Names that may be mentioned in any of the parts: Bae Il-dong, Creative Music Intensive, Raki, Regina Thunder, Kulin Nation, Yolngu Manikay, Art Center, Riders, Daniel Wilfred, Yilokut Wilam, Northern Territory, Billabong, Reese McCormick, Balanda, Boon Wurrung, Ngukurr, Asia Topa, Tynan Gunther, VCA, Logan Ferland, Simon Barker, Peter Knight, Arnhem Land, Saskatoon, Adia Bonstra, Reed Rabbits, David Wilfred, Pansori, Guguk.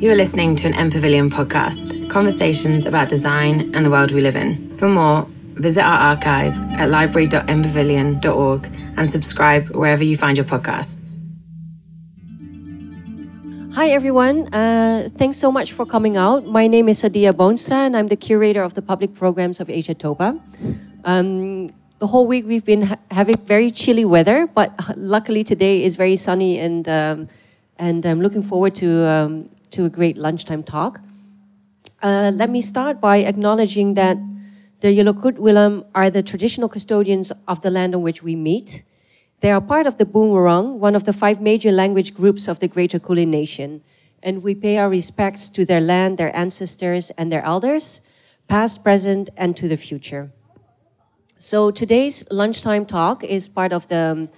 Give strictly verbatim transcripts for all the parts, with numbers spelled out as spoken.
You are listening to an M Pavilion podcast, conversations about design and the world we live in. For more, visit our archive at library dot m pavilion dot org and subscribe wherever you find your podcasts. Hi everyone, uh, thanks so much for coming out. My name is Adia Bonstra and I'm the curator of the public programs of Asia Topa. Um, the whole week we've been ha- having very chilly weather, but luckily today is very sunny and um, and I'm looking forward to um, to a great lunchtime talk. Uh, let me start by acknowledging that the Yilokut Wilam are the traditional custodians of the land on which we meet. They are part of the Boon Wurrung, one of the five major language groups of the Greater Kulin Nation, and we pay our respects to their land, their ancestors, and their elders, past, present, and to the future. So today's lunchtime talk is part of the um,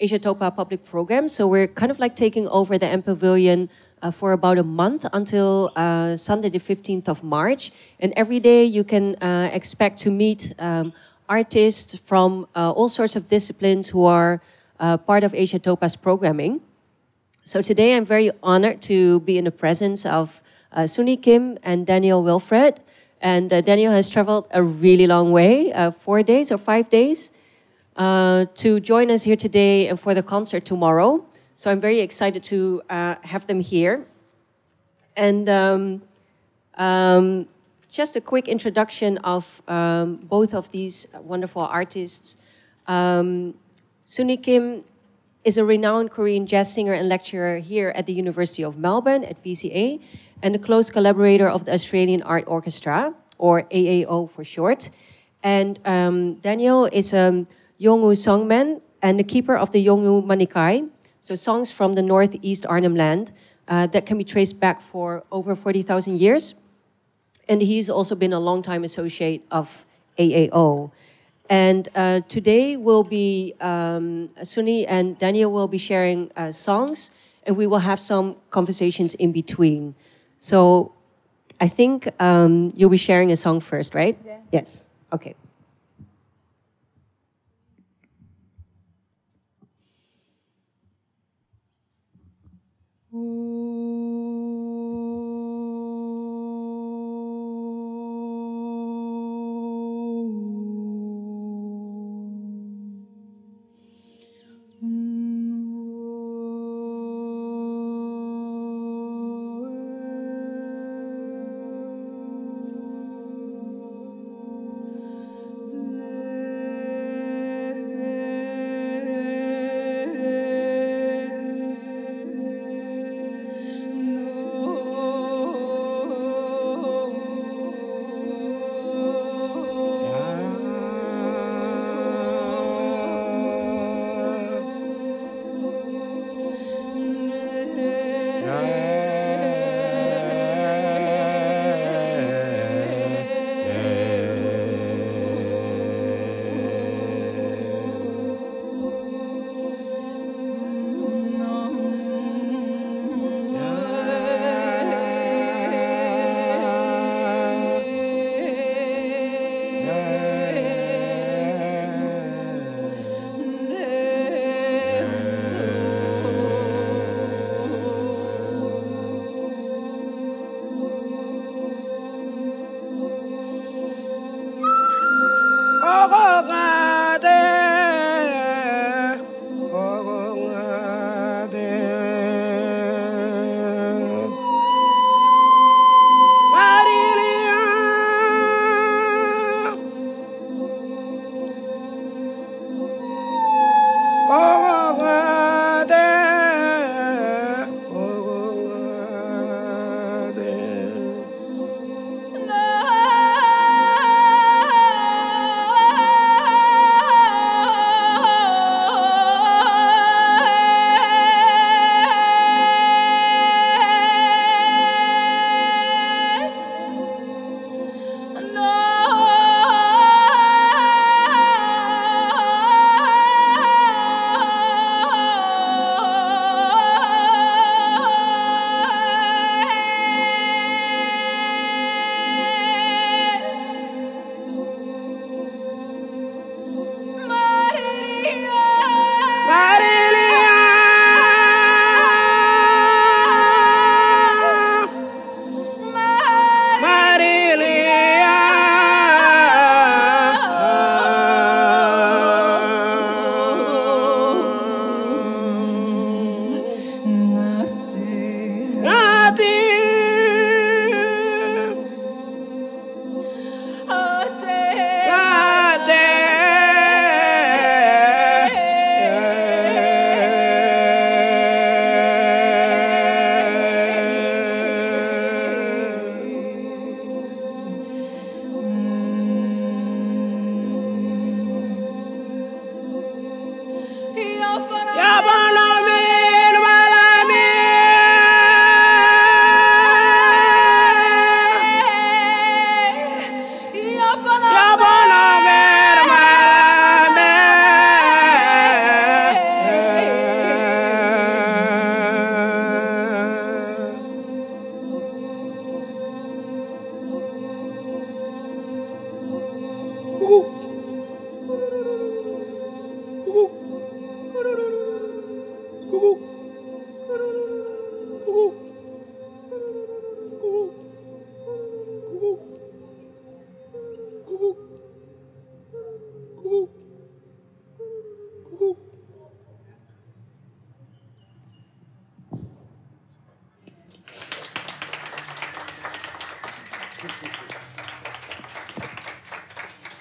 Asia Topa public program, so we're kind of like taking over the M Pavilion Uh, for about a month until uh, Sunday the fifteenth of March. And every day you can uh, expect to meet um, artists from uh, all sorts of disciplines who are uh, part of Asia Topa's programming. So today I'm very honored to be in the presence of uh, Sunny Kim and Daniel Wilfred. And uh, Daniel has traveled a really long way, uh, four days or five days, uh, to join us here today and for the concert tomorrow. So I'm very excited to uh, have them here. And um, um, just a quick introduction of um, both of these wonderful artists. Um, Sunny Kim is a renowned Korean jazz singer and lecturer here at the University of Melbourne at V C A, and a close collaborator of the Australian Art Orchestra, or A A O for short. And um, Daniel is a Yolngu songman and the keeper of the Yolngu Manikay, so songs from the northeast Arnhem Land uh, that can be traced back for over forty thousand years. And he's also been a long-time associate of A A O. And uh, today will be, um, Sunny and Daniel will be sharing uh, songs, and we will have some conversations in between. So I think um, you'll be sharing a song first, right? Yeah. Yes, okay.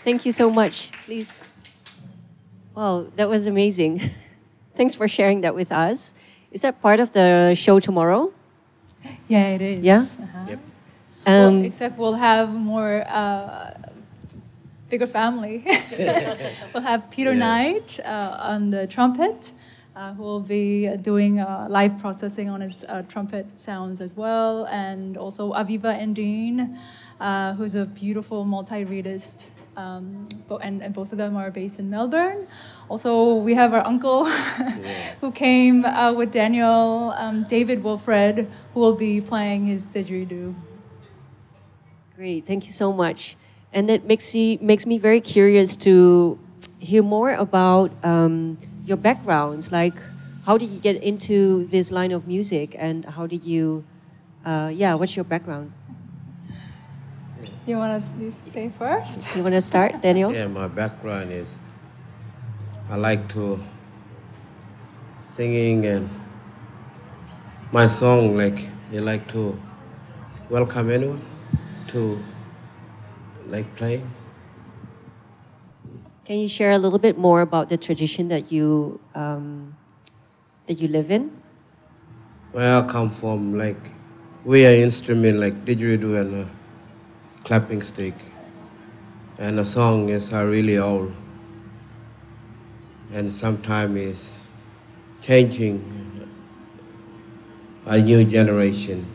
Thank you so much. Please. Wow, that was amazing. Thanks for sharing that with us. Is that part of the show tomorrow? Yeah, it is. Yeah? Uh-huh. Yep. Um, well, except we'll have more, uh, bigger family. We'll have Peter yeah. Knight uh, on the trumpet, uh, who will be doing uh, live processing on his uh, trumpet sounds as well. And also Aviva Ndine, uh, who's a beautiful multi-reedist. Um, and, and both of them are based in Melbourne. Also, we have our uncle yeah. who came uh, with Daniel, um, David Wilfred, who will be playing his didgeridoo. Great, thank you so much. And it makes me, makes me very curious to hear more about um, your backgrounds. Like, how did you get into this line of music, and how did you, uh, yeah, what's your background? You want to say first? You want to start, Daniel? Yeah, my background is I like to singing, and my song, like, they like to welcome anyone to like play. Can you share a little bit more about the tradition that you um, that you live in? Well, I come from like we are instrument like didgeridoo and uh, clapping stick, and the song is uh, really old, and sometimes is changing a new generation.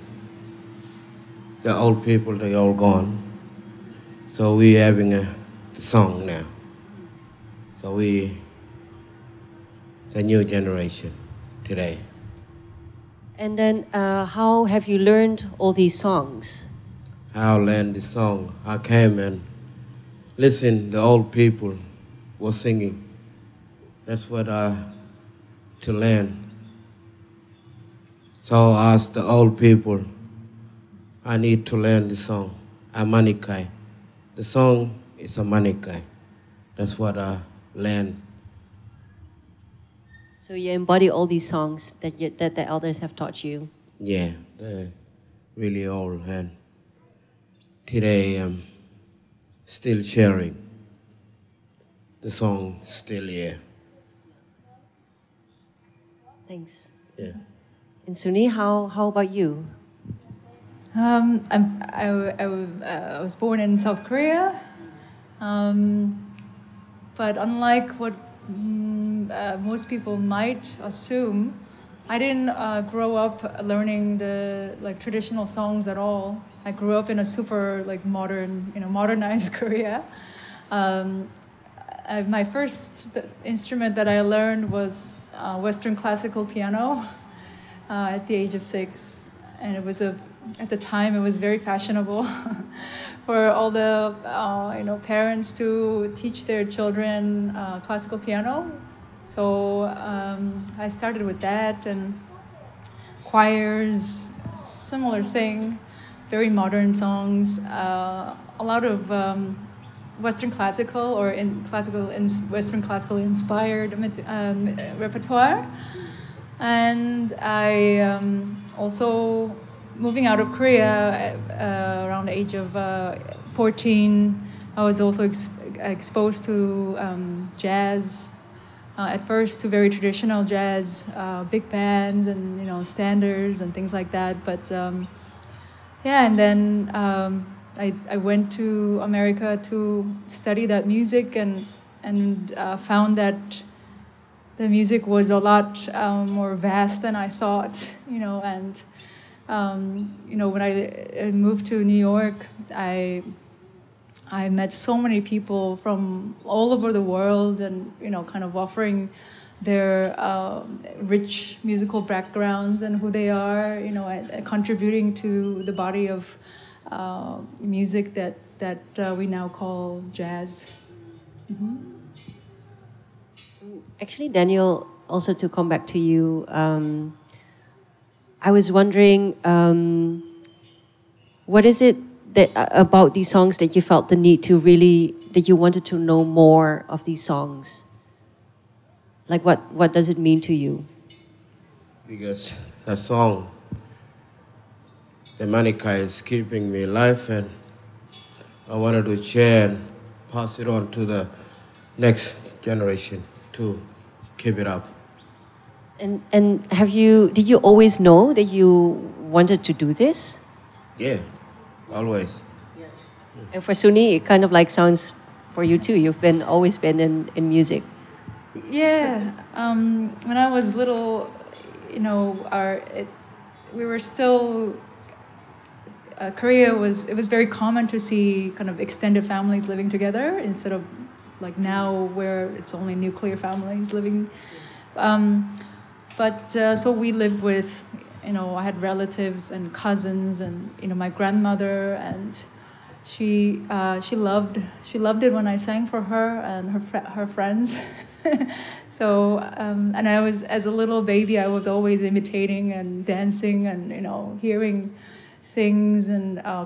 The old people, they all gone. So we having a song now. So we, the new generation today. And then uh, how have you learned all these songs? I learned the song. I came and listened, the old people were singing. That's what I, to learn. So I asked the old people, I need to learn the song, a Manikai. The song is a Manikai. That's what I learned. So you embody all these songs that you, that the elders have taught you? Yeah, they're really old, and today I'm still sharing the song, still here. Thanks. Yeah. And Sunny, how, how about you? Um, I'm, I, I, uh, I was born in South Korea, um, but unlike what mm, uh, most people might assume, I didn't uh, grow up learning the like traditional songs at all. I grew up in a super like modern, you know, modernized Korea. Um, I, my first th- instrument that I learned was uh, Western classical piano uh, at the age of six, and it was a At the time, it was very fashionable for all the uh, you know parents to teach their children uh, classical piano. So um, I started with that, and choirs, similar thing, very modern songs, uh, a lot of um, Western classical or in classical in Western classical inspired um, repertoire, and I um, also. Moving out of Korea uh, around the age of uh, fourteen, I was also ex- exposed to um, jazz. Uh, at first, to very traditional jazz, uh, big bands and you know standards and things like that. But um, yeah, and then um, I I went to America to study that music, and and uh, found that the music was a lot um, more vast than I thought. You know and. Um, you know, when I moved to New York, I I met so many people from all over the world, and you know, kind of offering their uh, rich musical backgrounds and who they are, you know, and, and contributing to the body of uh, music that that uh, we now call jazz. Mm-hmm. Actually, Daniel, also to come back to you. Um, I was wondering, um, what is it that about these songs that you felt the need to really, that you wanted to know more of these songs? Like, what, what does it mean to you? Because the song, the Manikay, is keeping me alive, and I wanted to share and pass it on to the next generation to keep it up. And and have you, did you always know that you wanted to do this? Yeah, always. Yeah. And for Sunny, it kind of like sounds for you too. You've been always been in, in music. Yeah, um, when I was little, you know, our it, we were still. Uh, Korea was it was very common to see kind of extended families living together instead of like now where it's only nuclear families living. Um, but uh, so we lived with, you know, I had relatives and cousins and, you know, my grandmother, and she uh, she loved she loved it when I sang for her and her fr- her friends. So um, and I was, as a little baby, I was always imitating and dancing and, you know, hearing things and uh,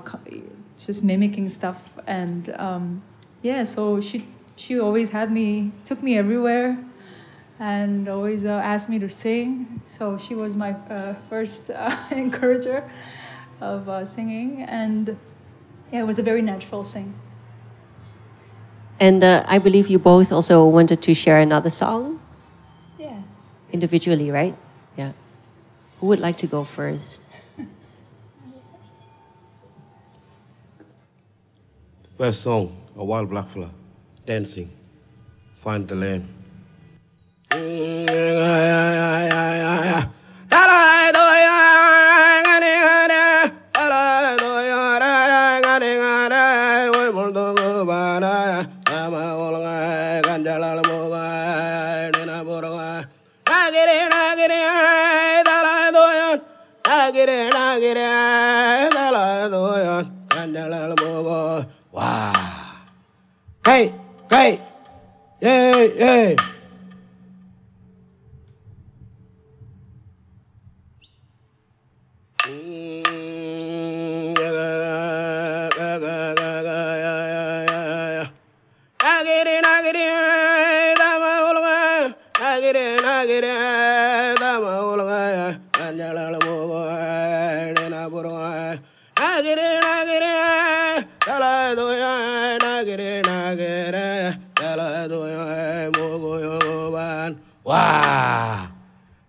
just mimicking stuff. And um, yeah, so she she always had me, took me everywhere, and always uh, asked me to sing. So she was my uh, first uh, encourager of uh, singing, and yeah, it was a very natural thing. And uh, I believe you both also wanted to share another song? Yeah. Individually, right? Yeah. Who would like to go first? First song, A Wild Black Fella, Dancing, Find the Land. Wow. Hey, hey, hey, hey. Wow.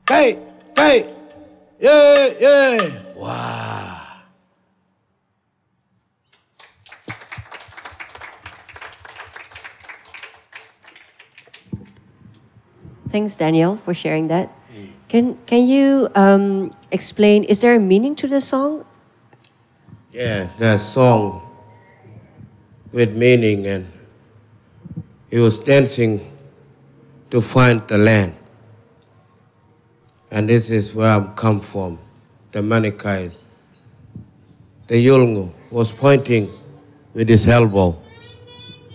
Hey, hey. Yeah, yeah. Wow. Thanks, Daniel, for sharing that. Mm. Can can you um, explain, is there a meaning to the song? Yeah, the song with meaning, and he was dancing to find the land. And this is where I've come from, the Manikay. The Yolngu was pointing with his elbow,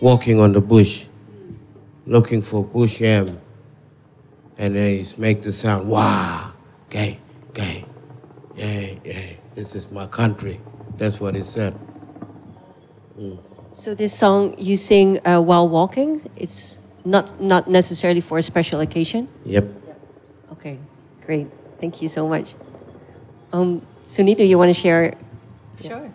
walking on the bush, looking for bush yam. And then he make the sound, wow, gay, gay, yay, yay. This is my country. That's what he said. Mm. So this song you sing uh, while walking, it's Not not necessarily for a special occasion? Yep. yep. Okay, great. Thank you so much. Um, Sunny, do you want to share? Sure. Yeah.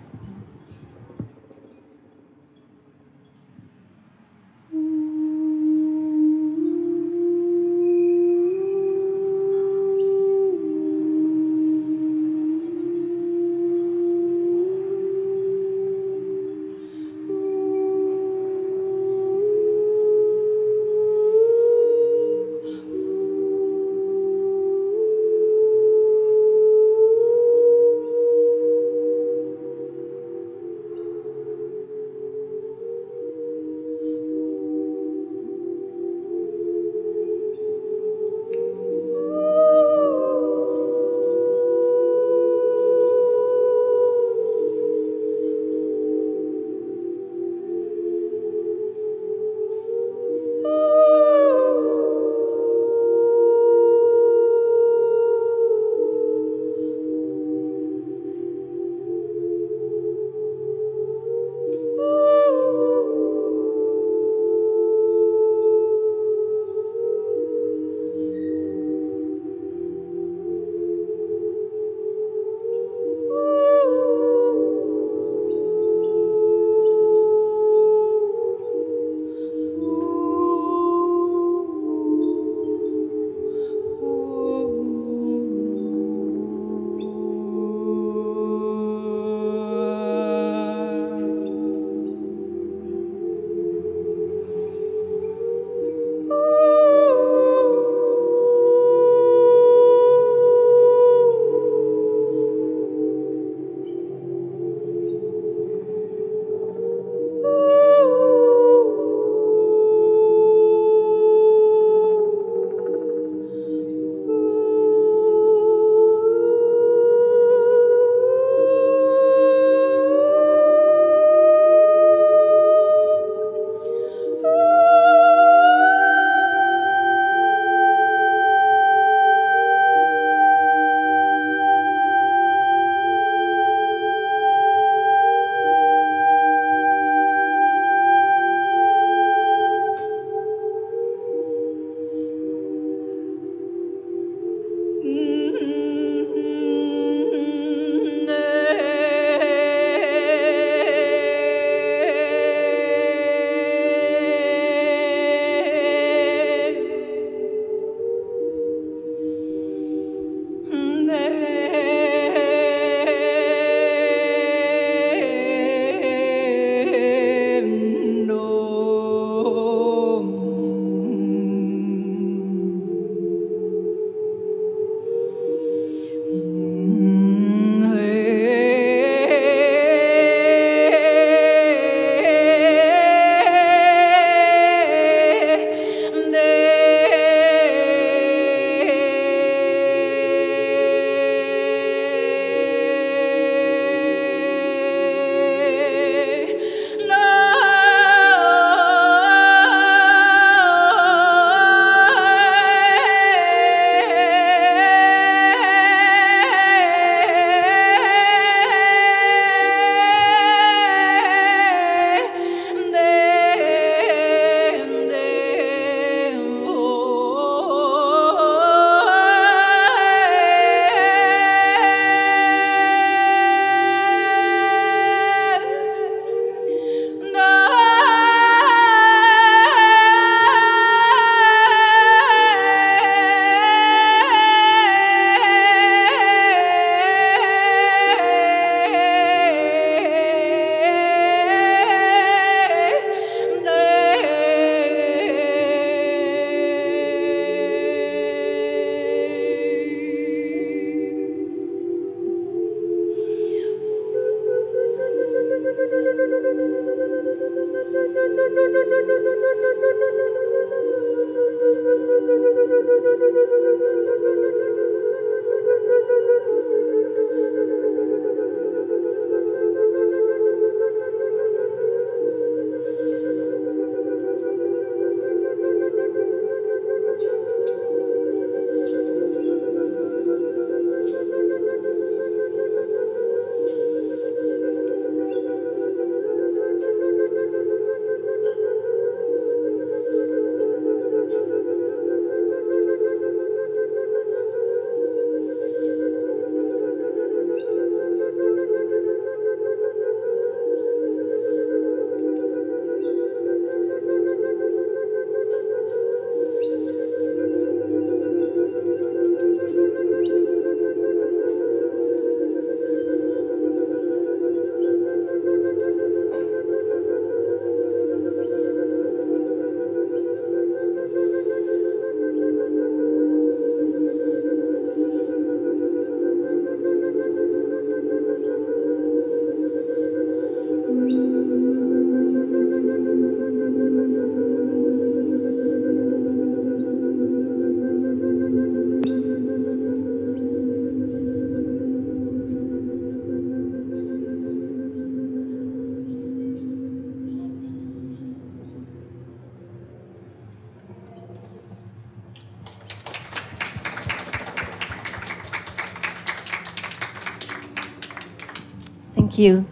You.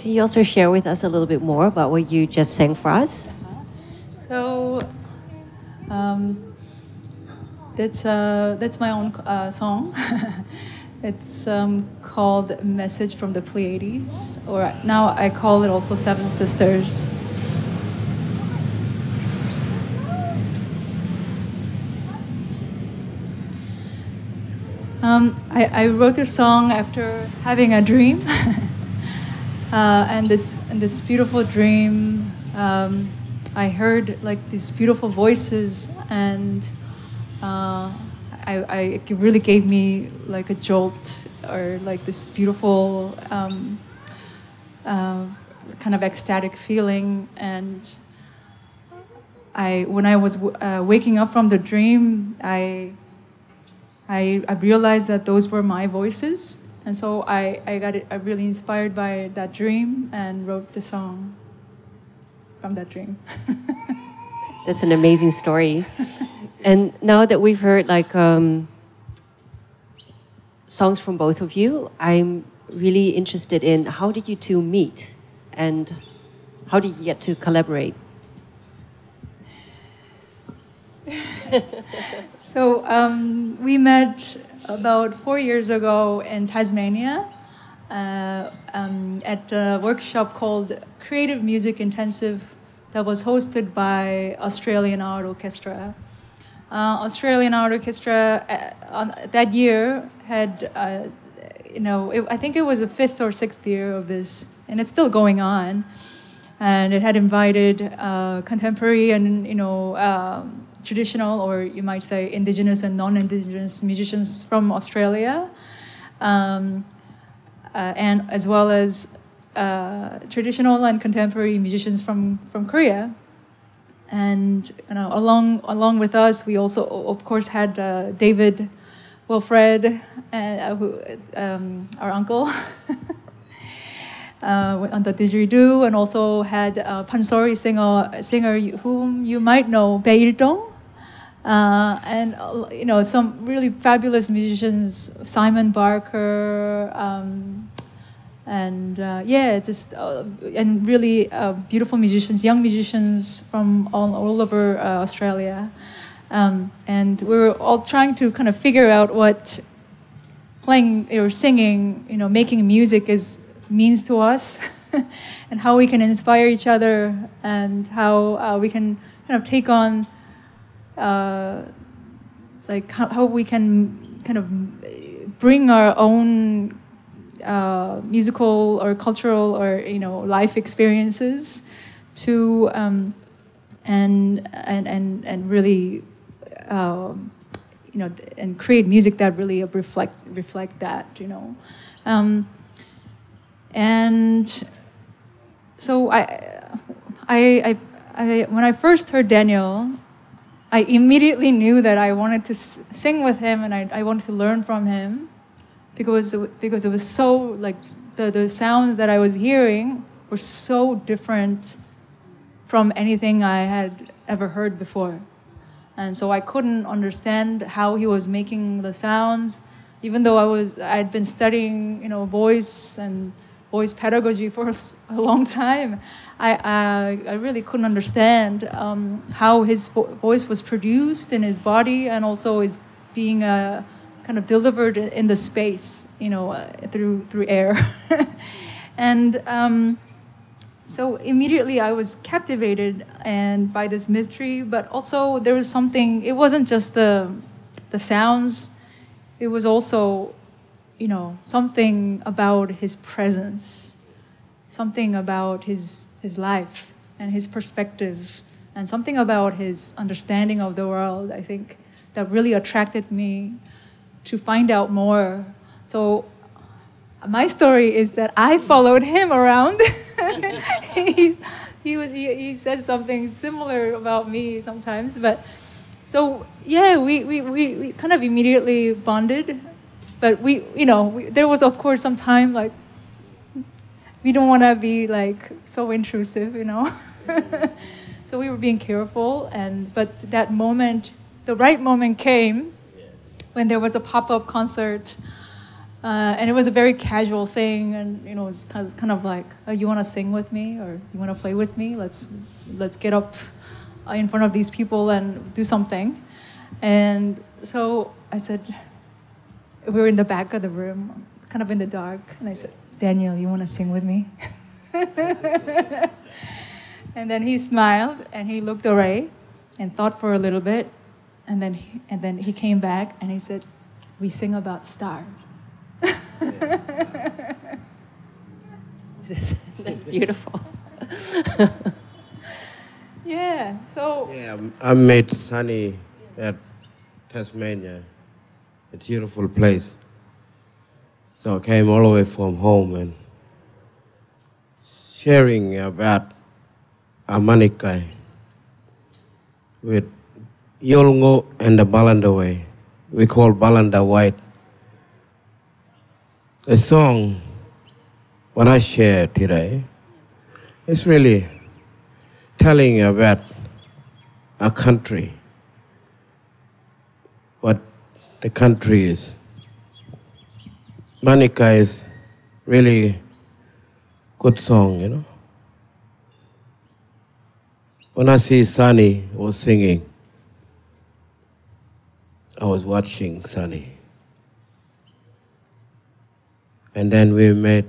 Can you also share with us a little bit more about what you just sang for us? Uh-huh. So um, that's uh, that's my own uh, song. It's um, called "Message from the Pleiades," or now I call it also Seven Sisters. Um, I, I wrote this song after having a dream, uh, and this and this beautiful dream, um, I heard like these beautiful voices, and uh, I, I it really gave me like a jolt, or like this beautiful um, uh, kind of ecstatic feeling. And I when I was w- uh, waking up from the dream, I. I, I realized that those were my voices, and so I, I got it, I really inspired by that dream and wrote the song from that dream. That's an amazing story. And now that we've heard like um, songs from both of you, I'm really interested in how did you two meet, and how did you get to collaborate? So um, we met about four years ago in Tasmania uh, um, at a workshop called Creative Music Intensive that was hosted by Australian Art Orchestra. Uh, Australian Art Orchestra uh, on, that year had, uh, you know, it, I think it was the fifth or sixth year of this, and it's still going on. And it had invited uh, contemporary and, you know, um, traditional, or you might say indigenous and non-indigenous musicians from Australia, um, uh, and as well as uh, traditional and contemporary musicians from, from Korea. And you know, along along with us, we also, of course, had uh, David Wilfred, uh, who, um, our uncle, Uh, on the didgeridoo, and also had a Pansori singer, singer whom you might know, Bae Il-dong, uh, and you know some really fabulous musicians, Simon Barker, um, and uh, yeah, just uh, and really uh, beautiful musicians, young musicians from all, all over uh, Australia, um, and we were all trying to kind of figure out what playing or singing, you know, making music is. Means to us, and how we can inspire each other, and how uh, we can kind of take on, uh, like how, how we can kind of bring our own uh, musical or cultural or you know life experiences to um, and and and and really uh, you know and create music that really reflect reflect that you know. Um, And so I, I, I, I when I first heard Daniel, I immediately knew that I wanted to s- sing with him and I, I wanted to learn from him, because because it was so like the, the sounds that I was hearing were so different from anything I had ever heard before. And so I couldn't understand how he was making the sounds, even though I was I'd been studying, you know, voice and voice pedagogy for a long time. I I, I really couldn't understand um, how his vo- voice was produced in his body and also is being uh, kind of delivered in the space, you know, uh, through through air. And um, so immediately I was captivated and by this mystery, but also there was something. It wasn't just the the sounds. It was also, you know, something about his presence, something about his his life and his perspective, and something about his understanding of the world, I think, that really attracted me to find out more. So my story is that I followed him around. He's, he, he he says something similar about me sometimes, but so yeah, we, we, we, we kind of immediately bonded. But we, you know, we, there was, of course, some time, like, we don't want to be, like, so intrusive, you know. So we were being careful, and but that moment, the right moment came when there was a pop-up concert, uh, and it was a very casual thing, and, you know, it was kind of, kind of like, oh, you want to sing with me, or you want to play with me? Let's, let's get up in front of these people and do something. And so I said... We were in the back of the room, kind of in the dark, and I said, Daniel, you want to sing with me? And then he smiled, and he looked away, and thought for a little bit, and then he, and then he came back, and he said, we sing about stars. That's beautiful. Yeah, so... Yeah, I met Sunny at Tasmania. A beautiful place. So I came all the way from home and sharing about Manikay with Yolngu and the Balanda Way. We call Balanda White. The song what I share today is really telling about a country, what the country is. Manikay is really good song, you know. When I see Sunny was singing, I was watching Sunny. And then we made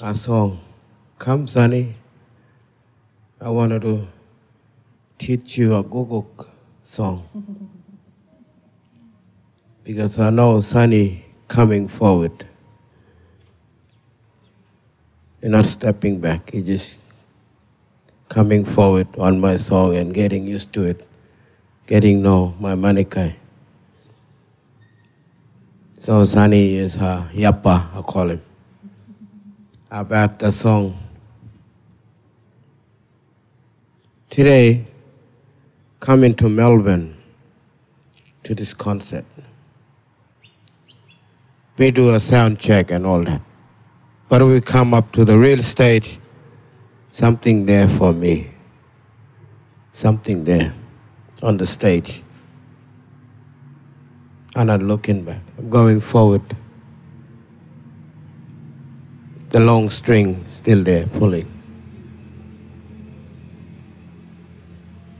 a song. Come, Sunny, I wanted to teach you a Guguk song. Because I know Sunny coming forward and not stepping back. He just coming forward on my song and getting used to it, getting know my Manikay. So Sunny is her yappa, I call him, about the song. Today, coming to Melbourne to this concert. We do a sound check and all that. But we come up to the real stage, something there for me. Something there on the stage. I'm not looking back. I'm going forward. The long string still there, pulling.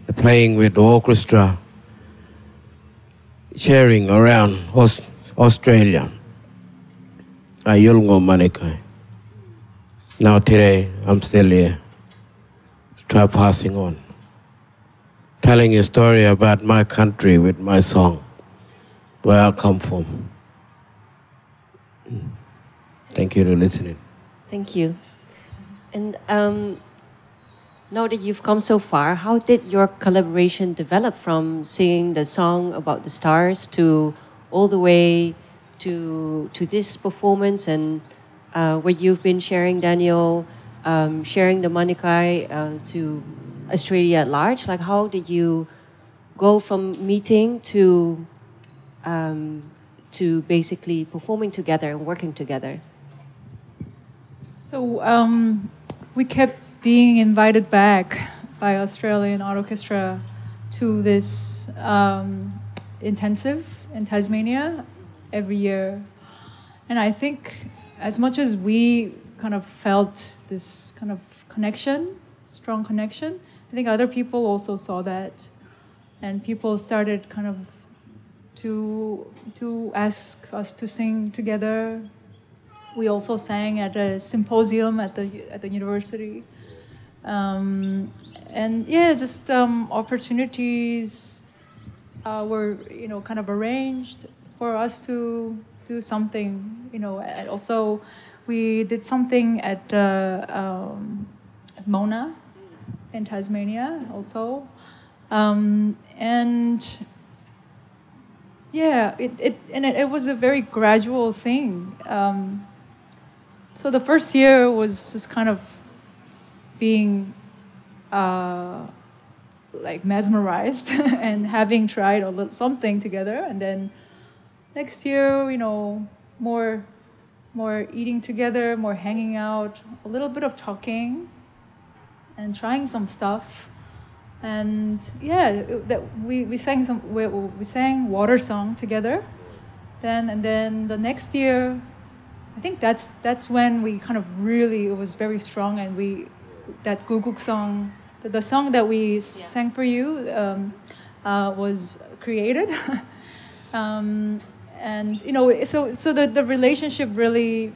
The playing with the orchestra, sharing around Australia. Yolngu Manikay. Now today, I'm still here, try passing on, telling a story about my country with my song, where I come from. Thank you for listening. Thank you. And um, now that you've come so far, how did your collaboration develop from singing the song about the stars to all the way to to this performance and uh, where you've been sharing, Daniel, um, sharing the Manikay uh, to Australia at large? Like, how did you go from meeting to um, to basically performing together and working together? So um, we kept being invited back by Australian Art Orchestra to this um, intensive in Tasmania every year. And I think as much as we kind of felt this kind of connection, strong connection, I think other people also saw that. And people started kind of to to ask us to sing together. We also sang at a symposium at the at the university. Um, and yeah, just um, opportunities uh, were, you know, kind of arranged for us to do something, you know. And also, we did something at uh, um, at Mona in Tasmania also, um, and yeah, it it and it, it was a very gradual thing. Um, so the first year was just kind of being uh, like mesmerized and having tried a little something together, and then next year, you know, more more eating together, more hanging out, a little bit of talking and trying some stuff. And yeah, it, that we, we sang some we, we sang Water Song together. Then and then the next year, I think that's that's when we kind of really, it was very strong, and we that Guguk song, the, the song that we yeah. sang for you, um, uh, was created, um, and you know, so so the, the relationship really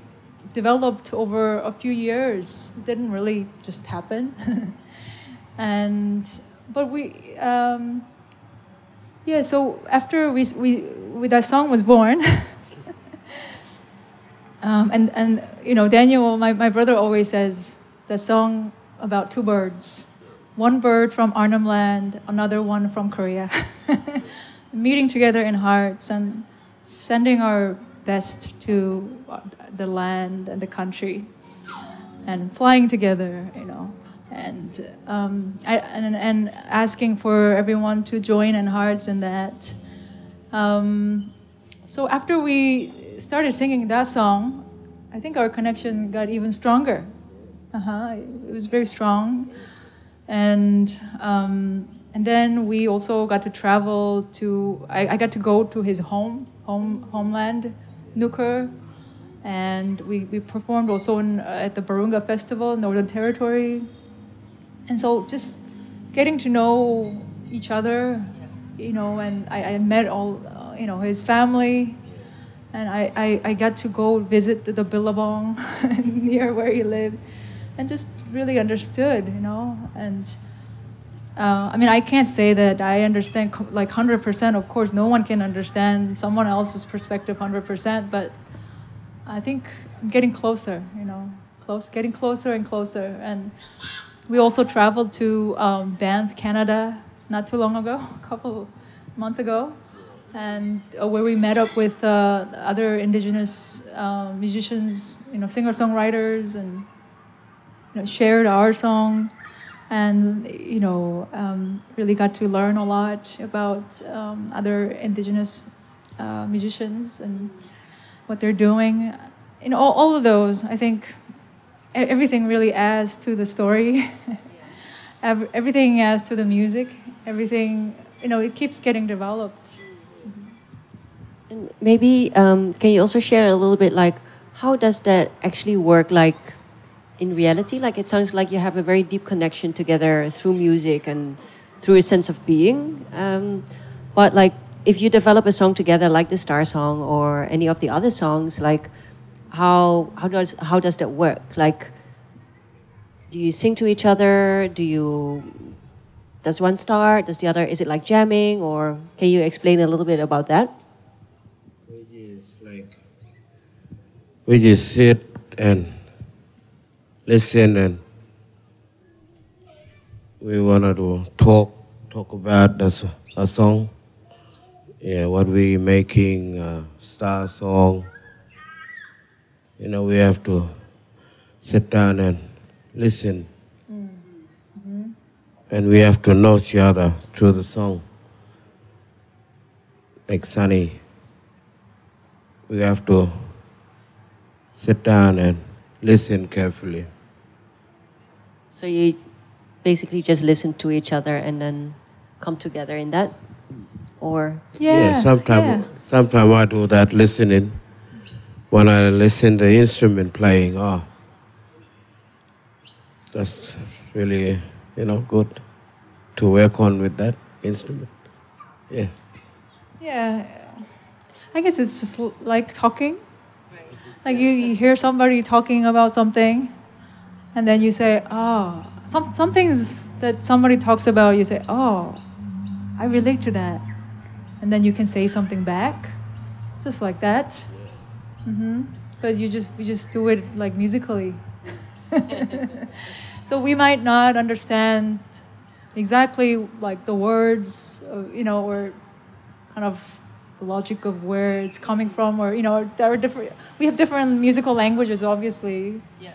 developed over a few years. It didn't really just happen, and but we, um, yeah. So after we we, we that song was born. um, and and you know, Daniel, my, my brother, always says the song about two birds. One bird from Arnhem Land, another one from Korea. Meeting together in hearts and sending our best to the land and the country. And flying together, you know. And, um, I, and, and asking for everyone to join in hearts in that. Um, so after we started singing that song, I think our connection got even stronger. Uh-huh. It was very strong, and um, and then we also got to travel to. I, I got to go to his home, home homeland, Ngukurr, and we, we performed also in, uh, at the Barunga Festival, Northern Territory, and so just getting to know each other, you know. And I, I met all, uh, you know, his family. And I, I, I got to go visit the, the Billabong near where he lived, and just really understood, you know. And uh, I mean, I can't say that I understand like one hundred percent. Of course, no one can understand someone else's perspective one hundred percent. But I think I'm getting closer, you know, close, getting closer and closer. And we also traveled to um, Banff, Canada, not too long ago, a couple months ago. And uh, where we met up with uh, other indigenous uh, musicians, you know, singer-songwriters, and you know, shared our songs, and you know, um, really got to learn a lot about um, other indigenous uh, musicians and what they're doing. In all, all of those, I think everything really adds to the story. Everything adds to the music. Everything, you know, it keeps getting developed. And maybe um, can you also share a little bit, like, how does that actually work, like, in reality? Like, it sounds like you have a very deep connection together through music and through a sense of being. Um, but, like, if you develop a song together, like the Star Song or any of the other songs, like, how how does how does that work? Like, do you sing to each other? Do you does one start? Does the other? Is it like jamming? Or can you explain a little bit about that? We just sit and listen, and we wanted to talk, talk about the, the song, yeah, what we making, uh, Star Song. You know, we have to sit down and listen. Mm-hmm. And we have to know each other through the song. Like Sunny, we have to sit down and listen carefully. So you basically just listen to each other and then come together in that? Or yeah, yeah sometimes yeah. sometimes I do that listening. When I listen to the instrument playing, oh, that's really, you know, good to work on with that instrument. Yeah. Yeah, I guess it's just like talking. Like you, you hear somebody talking about something, and then you say, oh, some some things that somebody talks about, you say, oh, I relate to that. And then you can say something back, just like that. Mm-hmm. But you just we just do it like musically. So we might not understand exactly like the words, you know, or kind of the logic of where it's coming from, or you know, there are different. We have different musical languages, obviously. Yeah.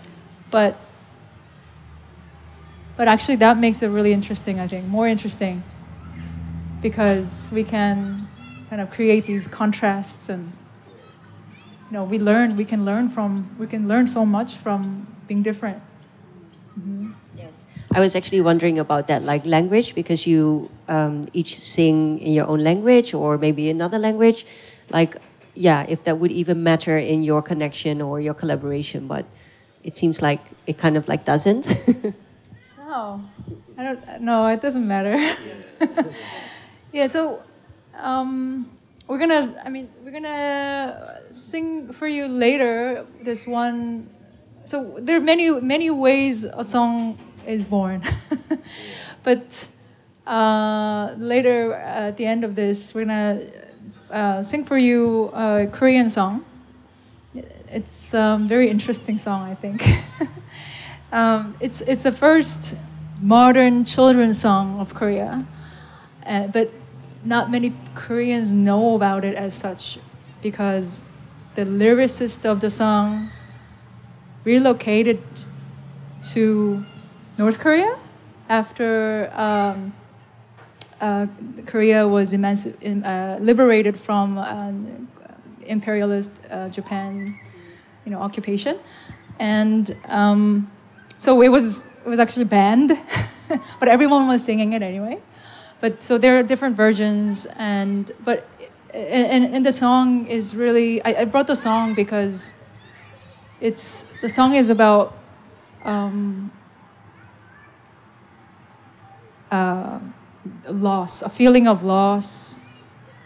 But but actually, that makes it really interesting. I think more interesting because we can kind of create these contrasts and. You know, we learn. We can learn from. We can learn so much from being different. Mm-hmm. Yes, I was actually wondering about that, like language, because you um, each sing in your own language or maybe another language. Like, yeah, if that would even matter in your connection or your collaboration, but it seems like it kind of like doesn't. no, I don't. No, it doesn't matter. yeah. So. Um, We're gonna, I mean, we're gonna sing for you later this one. So there are many, many ways a song is born. But uh, later at the end of this, we're gonna uh, sing for you a Korean song. It's a um, very interesting song, I think. um, it's, it's the first modern children's song of Korea. Uh, but not many Koreans know about it as such because the lyricist of the song relocated to North Korea after um, uh, Korea was emanci- uh, liberated from uh, imperialist uh, Japan, you know, occupation, and um, so it was it was actually banned, but everyone was singing it anyway. But so there are different versions, and but and, and the song is really. I, I brought the song because it's the song is about um, uh, loss, a feeling of loss,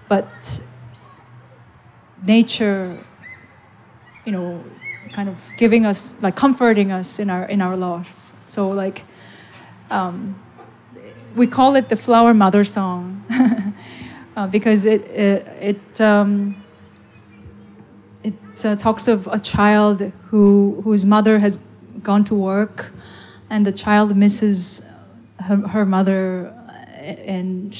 but nature, you know, kind of giving us like comforting us in our in our loss. So like. Um, We call it the Flower Mother song uh, because it it it, um, it uh, talks of a child who whose mother has gone to work, and the child misses her, her mother, and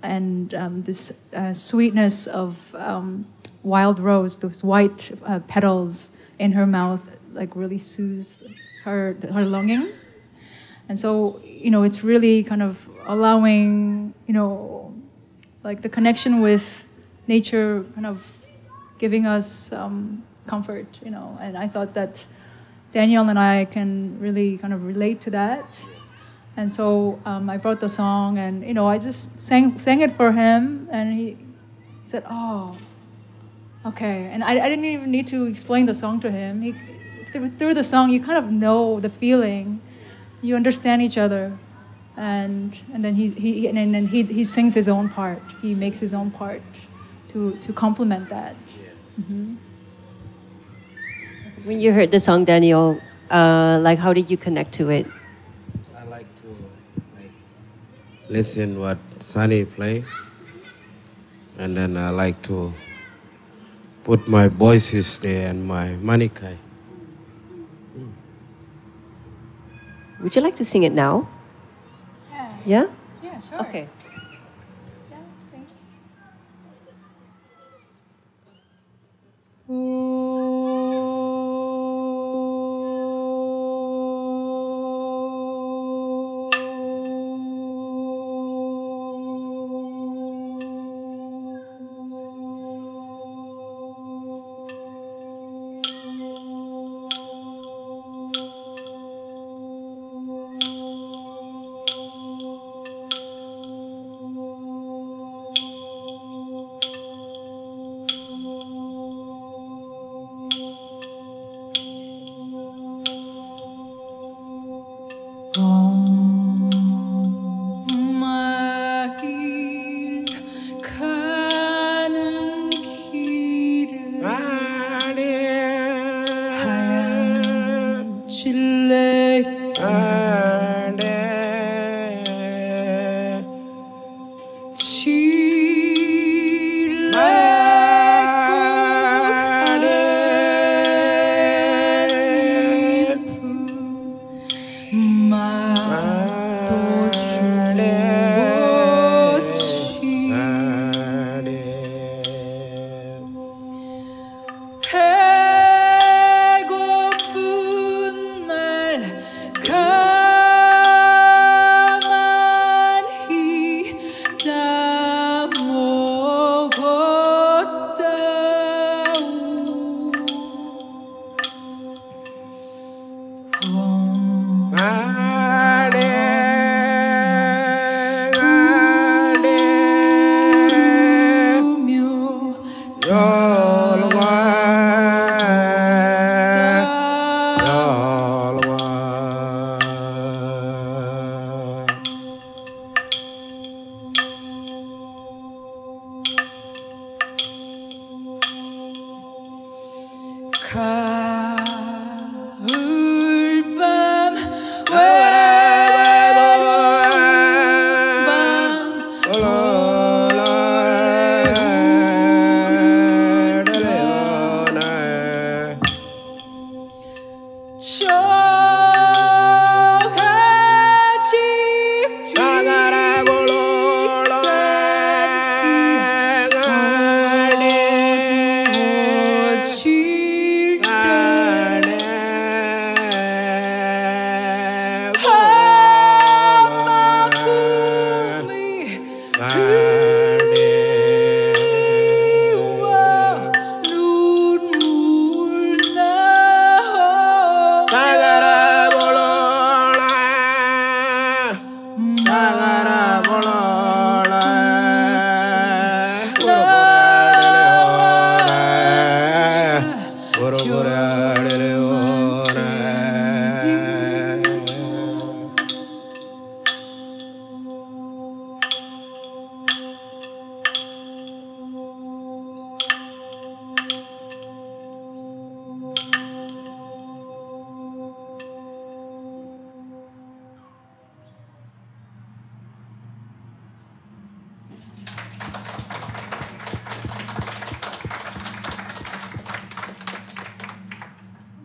and um, this uh, sweetness of um, wild rose, those white uh, petals in her mouth, like really soothes her her longing. And so, you know, it's really kind of allowing, you know, like the connection with nature kind of giving us um, comfort, you know. And I thought that Daniel and I can really kind of relate to that. And so um, I brought the song and, you know, I just sang sang it for him. And he, he said, oh, okay. And I, I didn't even need to explain the song to him. He, through the song, you kind of know the feeling. You understand each other, and and then he he and then he he sings his own part. He makes his own part to to complement that. Mm-hmm. When you heard the song, Daniel, uh, like how did you connect to it? I like to like listen what Sunny play, and then I like to put my voices there and my Manikay. Would you like to sing it now? Yeah. Yeah? Yeah, sure. Okay. Yeah, sing. Ooh.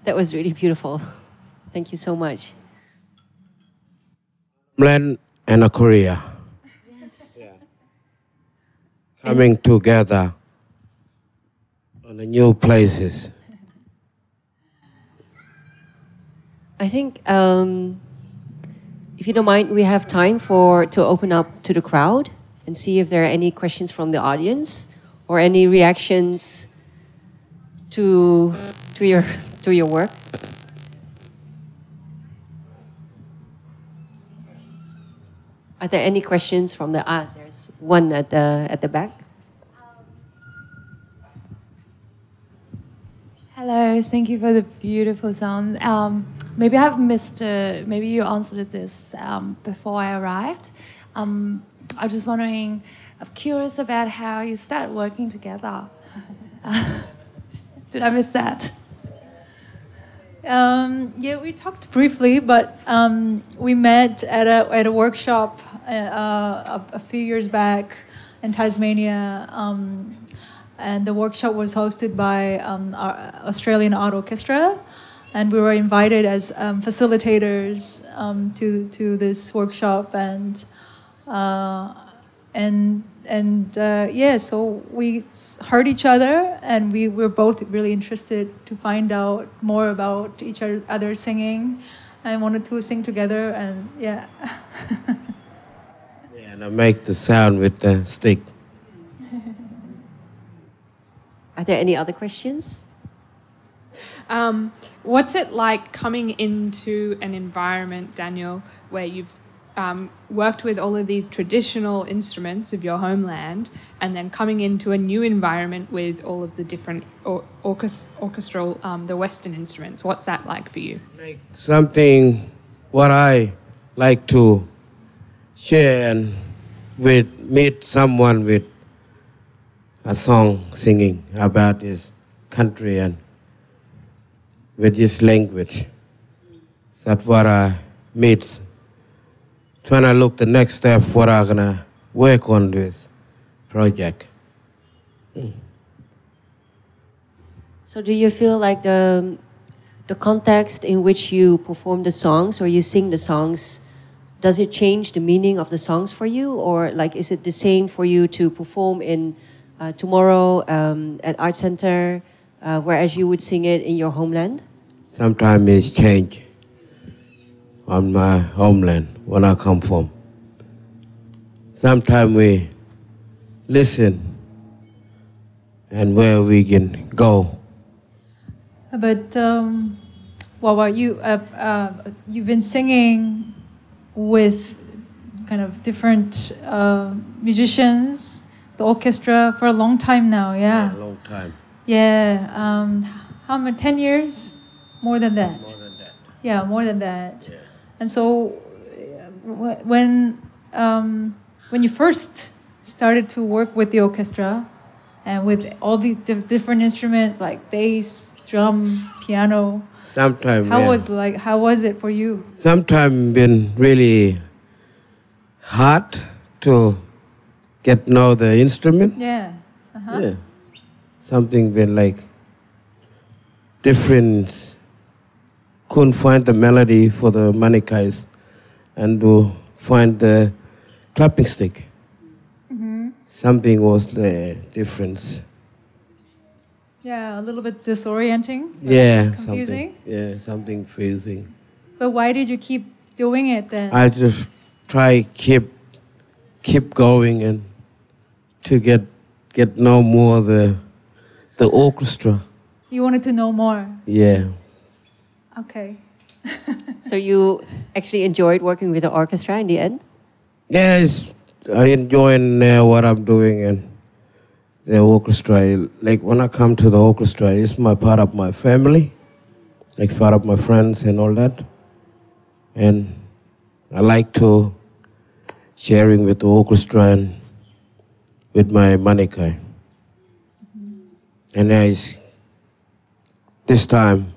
That was really beautiful. Thank you so much. Land and a Korea. Yes. Yeah. Coming together on the new places. I think, um, if you don't mind, we have time for to open up to the crowd and see if there are any questions from the audience or any reactions to to your... to your work. Are there any questions from the art? Ah, there's one at the at the back. Hello, thank you for the beautiful sound. Um, maybe I've missed. Uh, maybe you answered this um, before I arrived. Um, I was just wondering. I'm curious about how you start working together. Did I miss that? Um, yeah, we talked briefly, but um, we met at a at a workshop uh, a, a few years back in Tasmania, um, and the workshop was hosted by um, our Australian Art Orchestra, and we were invited as um, facilitators um, to to this workshop, and uh, and and uh, yeah, so we heard each other, and we were both really interested to find out more about each other singing, and wanted to sing together, and yeah. Yeah, and I make the sound with the stick. Are there any other questions? Um, what's it like coming into an environment, Daniel, where you've Um, worked with all of these traditional instruments of your homeland, and then coming into a new environment with all of the different or, orchest, orchestral, um, the Western instruments? What's that like for you? Like something what I like to share and with meet someone with a song singing about his country and with his language. That's what I meet. When I look the next step, what I'm going to work on this project. Hmm. So do you feel like the the context in which you perform the songs or you sing the songs, does it change the meaning of the songs for you? Or like, is it the same for you to perform in uh, tomorrow um, at Art Center, uh, whereas you would sing it in your homeland? Sometimes it's changed on my homeland. When I come from, sometimes we listen and where we can go. But um, Wawa, you uh, uh, you've been singing with kind of different uh, musicians, the orchestra for a long time now. Yeah, yeah a long time. Yeah, um, how many? Ten years? More than that. More than that. Yeah, more than that. Yeah. And so. When um, when you first started to work with the orchestra, and with all the th- different instruments like bass, drum, piano. Sometimes. How yeah. was like? How was it for you? Sometimes been really hard to get know the instrument. Yeah. Uh-huh. Yeah. Something been like different. Couldn't find the melody for the manikays, and to find the clapping stick. Mm-hmm. Something was the difference. Yeah, a little bit disorienting. Yeah, confusing. Something, yeah, something confusing. But why did you keep doing it then? I just try keep keep going and to get get know more the the orchestra. You wanted to know more. Yeah. Okay. So you actually enjoyed working with the orchestra in the end? Yes, I enjoy uh, what I'm doing and the orchestra. Like when I come to the orchestra, it's my part of my family, like part of my friends and all that. And I like to sharing with the orchestra and with my Manikai. Mm-hmm. And I, this time,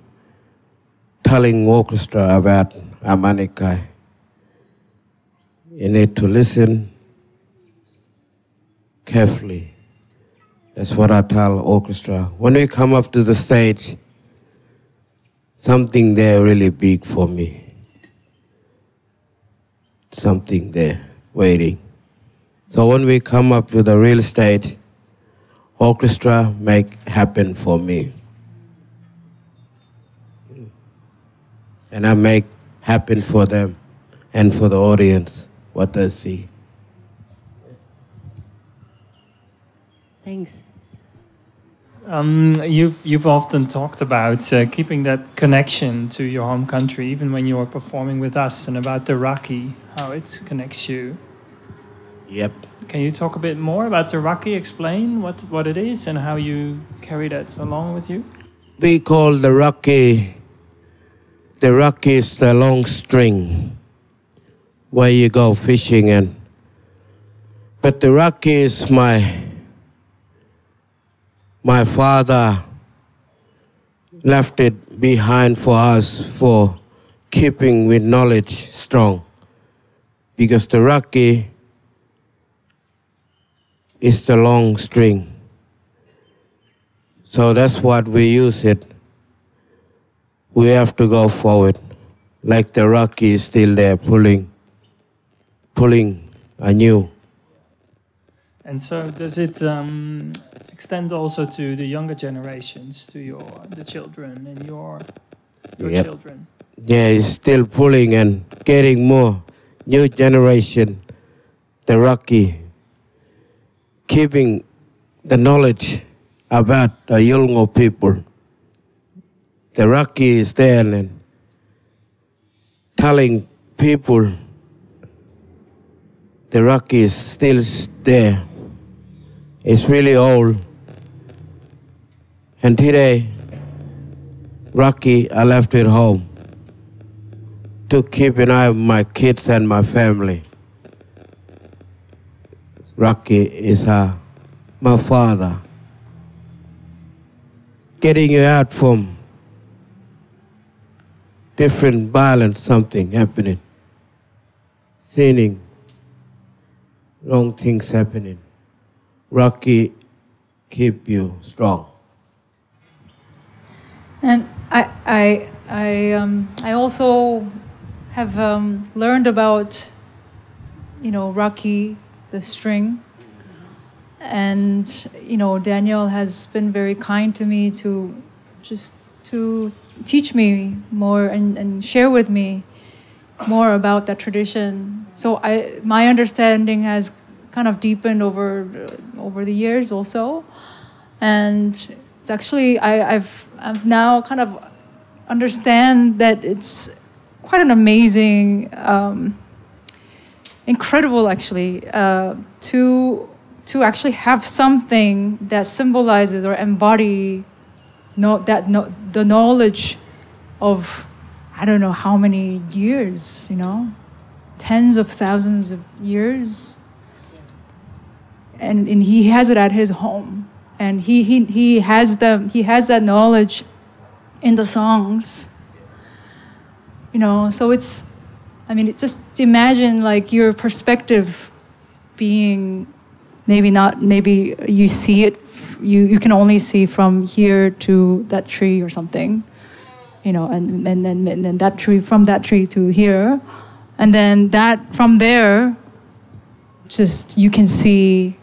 telling orchestra about our Manikai. You need to listen carefully. That's what I tell orchestra. When we come up to the stage, something there really big for me. Something there waiting. So when we come up to the real stage, orchestra make happen for me. And I make happen for them and for the audience, what they see. Thanks. Um, you've you've often talked about uh, keeping that connection to your home country, even when you are performing with us, and about the Raki, how it connects you. Yep. Can you talk a bit more about the Raki? Explain what what it is and how you carry that along with you. We call the Raki. The Raki is the long string where you go fishing, and but the Raki is my. My father left it behind for us for keeping with knowledge strong, because the Raki is the long string. So that's what we use it. We have to go forward, like the Raki is still there pulling, pulling anew. And so does it um, extend also to the younger generations, to your the children and your, your yep. children? Yeah, it's still pulling and getting more new generation, the Raki, keeping the knowledge about the Yolngu people. The Raki is there and telling people the Raki is still there. It's really old. And today, Raki, I left it home to keep an eye on my kids and my family. Raki is uh, my father. Getting you out from different violence, something happening. Sinning, wrong things happening. Raki, keep you strong. And I, I, I, um, I also have um, learned about, you know, Raki, the string, and you know, Daniel has been very kind to me to just to teach me more and, and share with me more about that tradition. So I, my understanding has kind of deepened over over the years also, and it's actually I, I've I've now kind of understand that it's quite an amazing, um, incredible actually uh, to to actually have something that symbolizes or embody no, that no, the knowledge of I don't know how many years, you know, tens of thousands of years. And, and he has it at his home, and he he he has the he has that knowledge in the songs. You know, so it's, I mean, it just imagine like your perspective being maybe not maybe you see it you you can only see from here to that tree or something, you know, and and then and then that tree from that tree to here, and then that from there, just you can see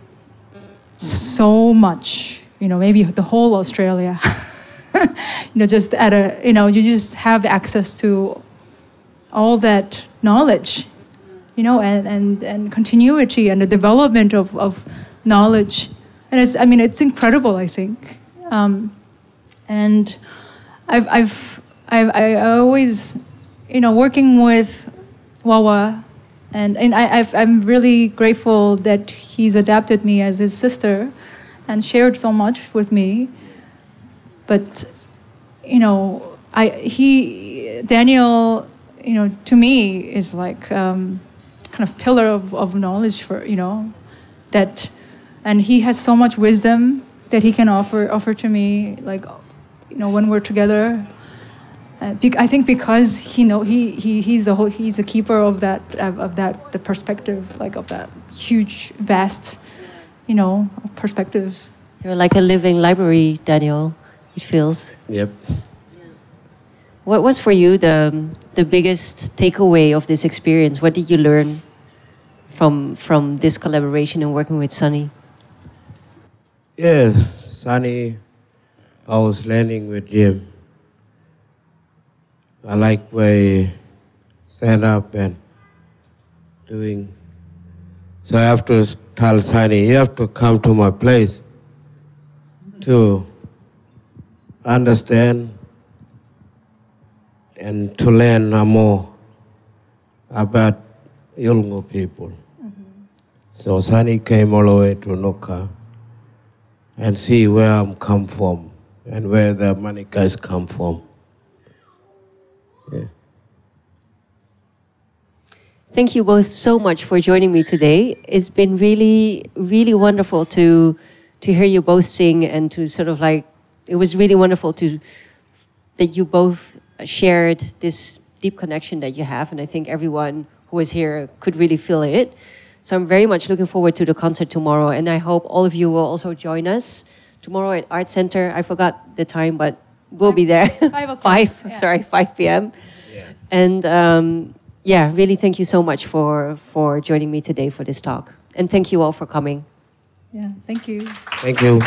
so much, you know, maybe the whole Australia. You know, just at a, you know, you just have access to all that knowledge, you know, and, and, and continuity and the development of, of knowledge. And it's, I mean, it's incredible, I think. Um, and I've, I've, I've, I always, you know, working with Wawa, and, and I, I've, I'm really grateful that he's adopted me as his sister and shared so much with me. But, you know, I he Daniel, you know, to me is like um, kind of pillar of, of knowledge for, you know, that, and he has so much wisdom that he can offer offer to me, like, you know, when we're together. Uh, be, I think because he know he, he he's the whole, he's a keeper of that of, of that the perspective, like of that huge vast, you know, perspective. You're like a living library, Daniel. It feels. Yep. What was for you the the biggest takeaway of this experience? What did you learn from from this collaboration and working with Sunny? Yes, Sunny, I was learning with him. I like way stand up and doing. So I have to tell Sunny, you have to come to my place to understand and to learn more about Yolngu people. Mm-hmm. So Sunny came all the way to Noka and see where I'm come from and where the Manikays come from. Yeah. Thank you both so much for joining me today. It's been really, really wonderful to to hear you both sing and to sort of like, it was really wonderful to that you both shared this deep connection that you have, and I think everyone who was here could really feel it. So I'm very much looking forward to the concert tomorrow, and I hope all of you will also join us tomorrow at Art Center. I forgot the time, but we'll be there. Five o'clock. five, yeah. Sorry, five p.m. Yeah. And um, yeah, really thank you so much for, for joining me today for this talk. And thank you all for coming. Yeah, thank you. Thank you.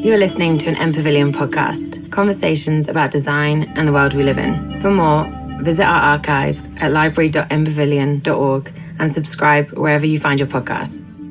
You are listening to an M Pavilion podcast, conversations about design and the world we live in. For more, visit our archive at library dot m pavilion dot org and subscribe wherever you find your podcasts.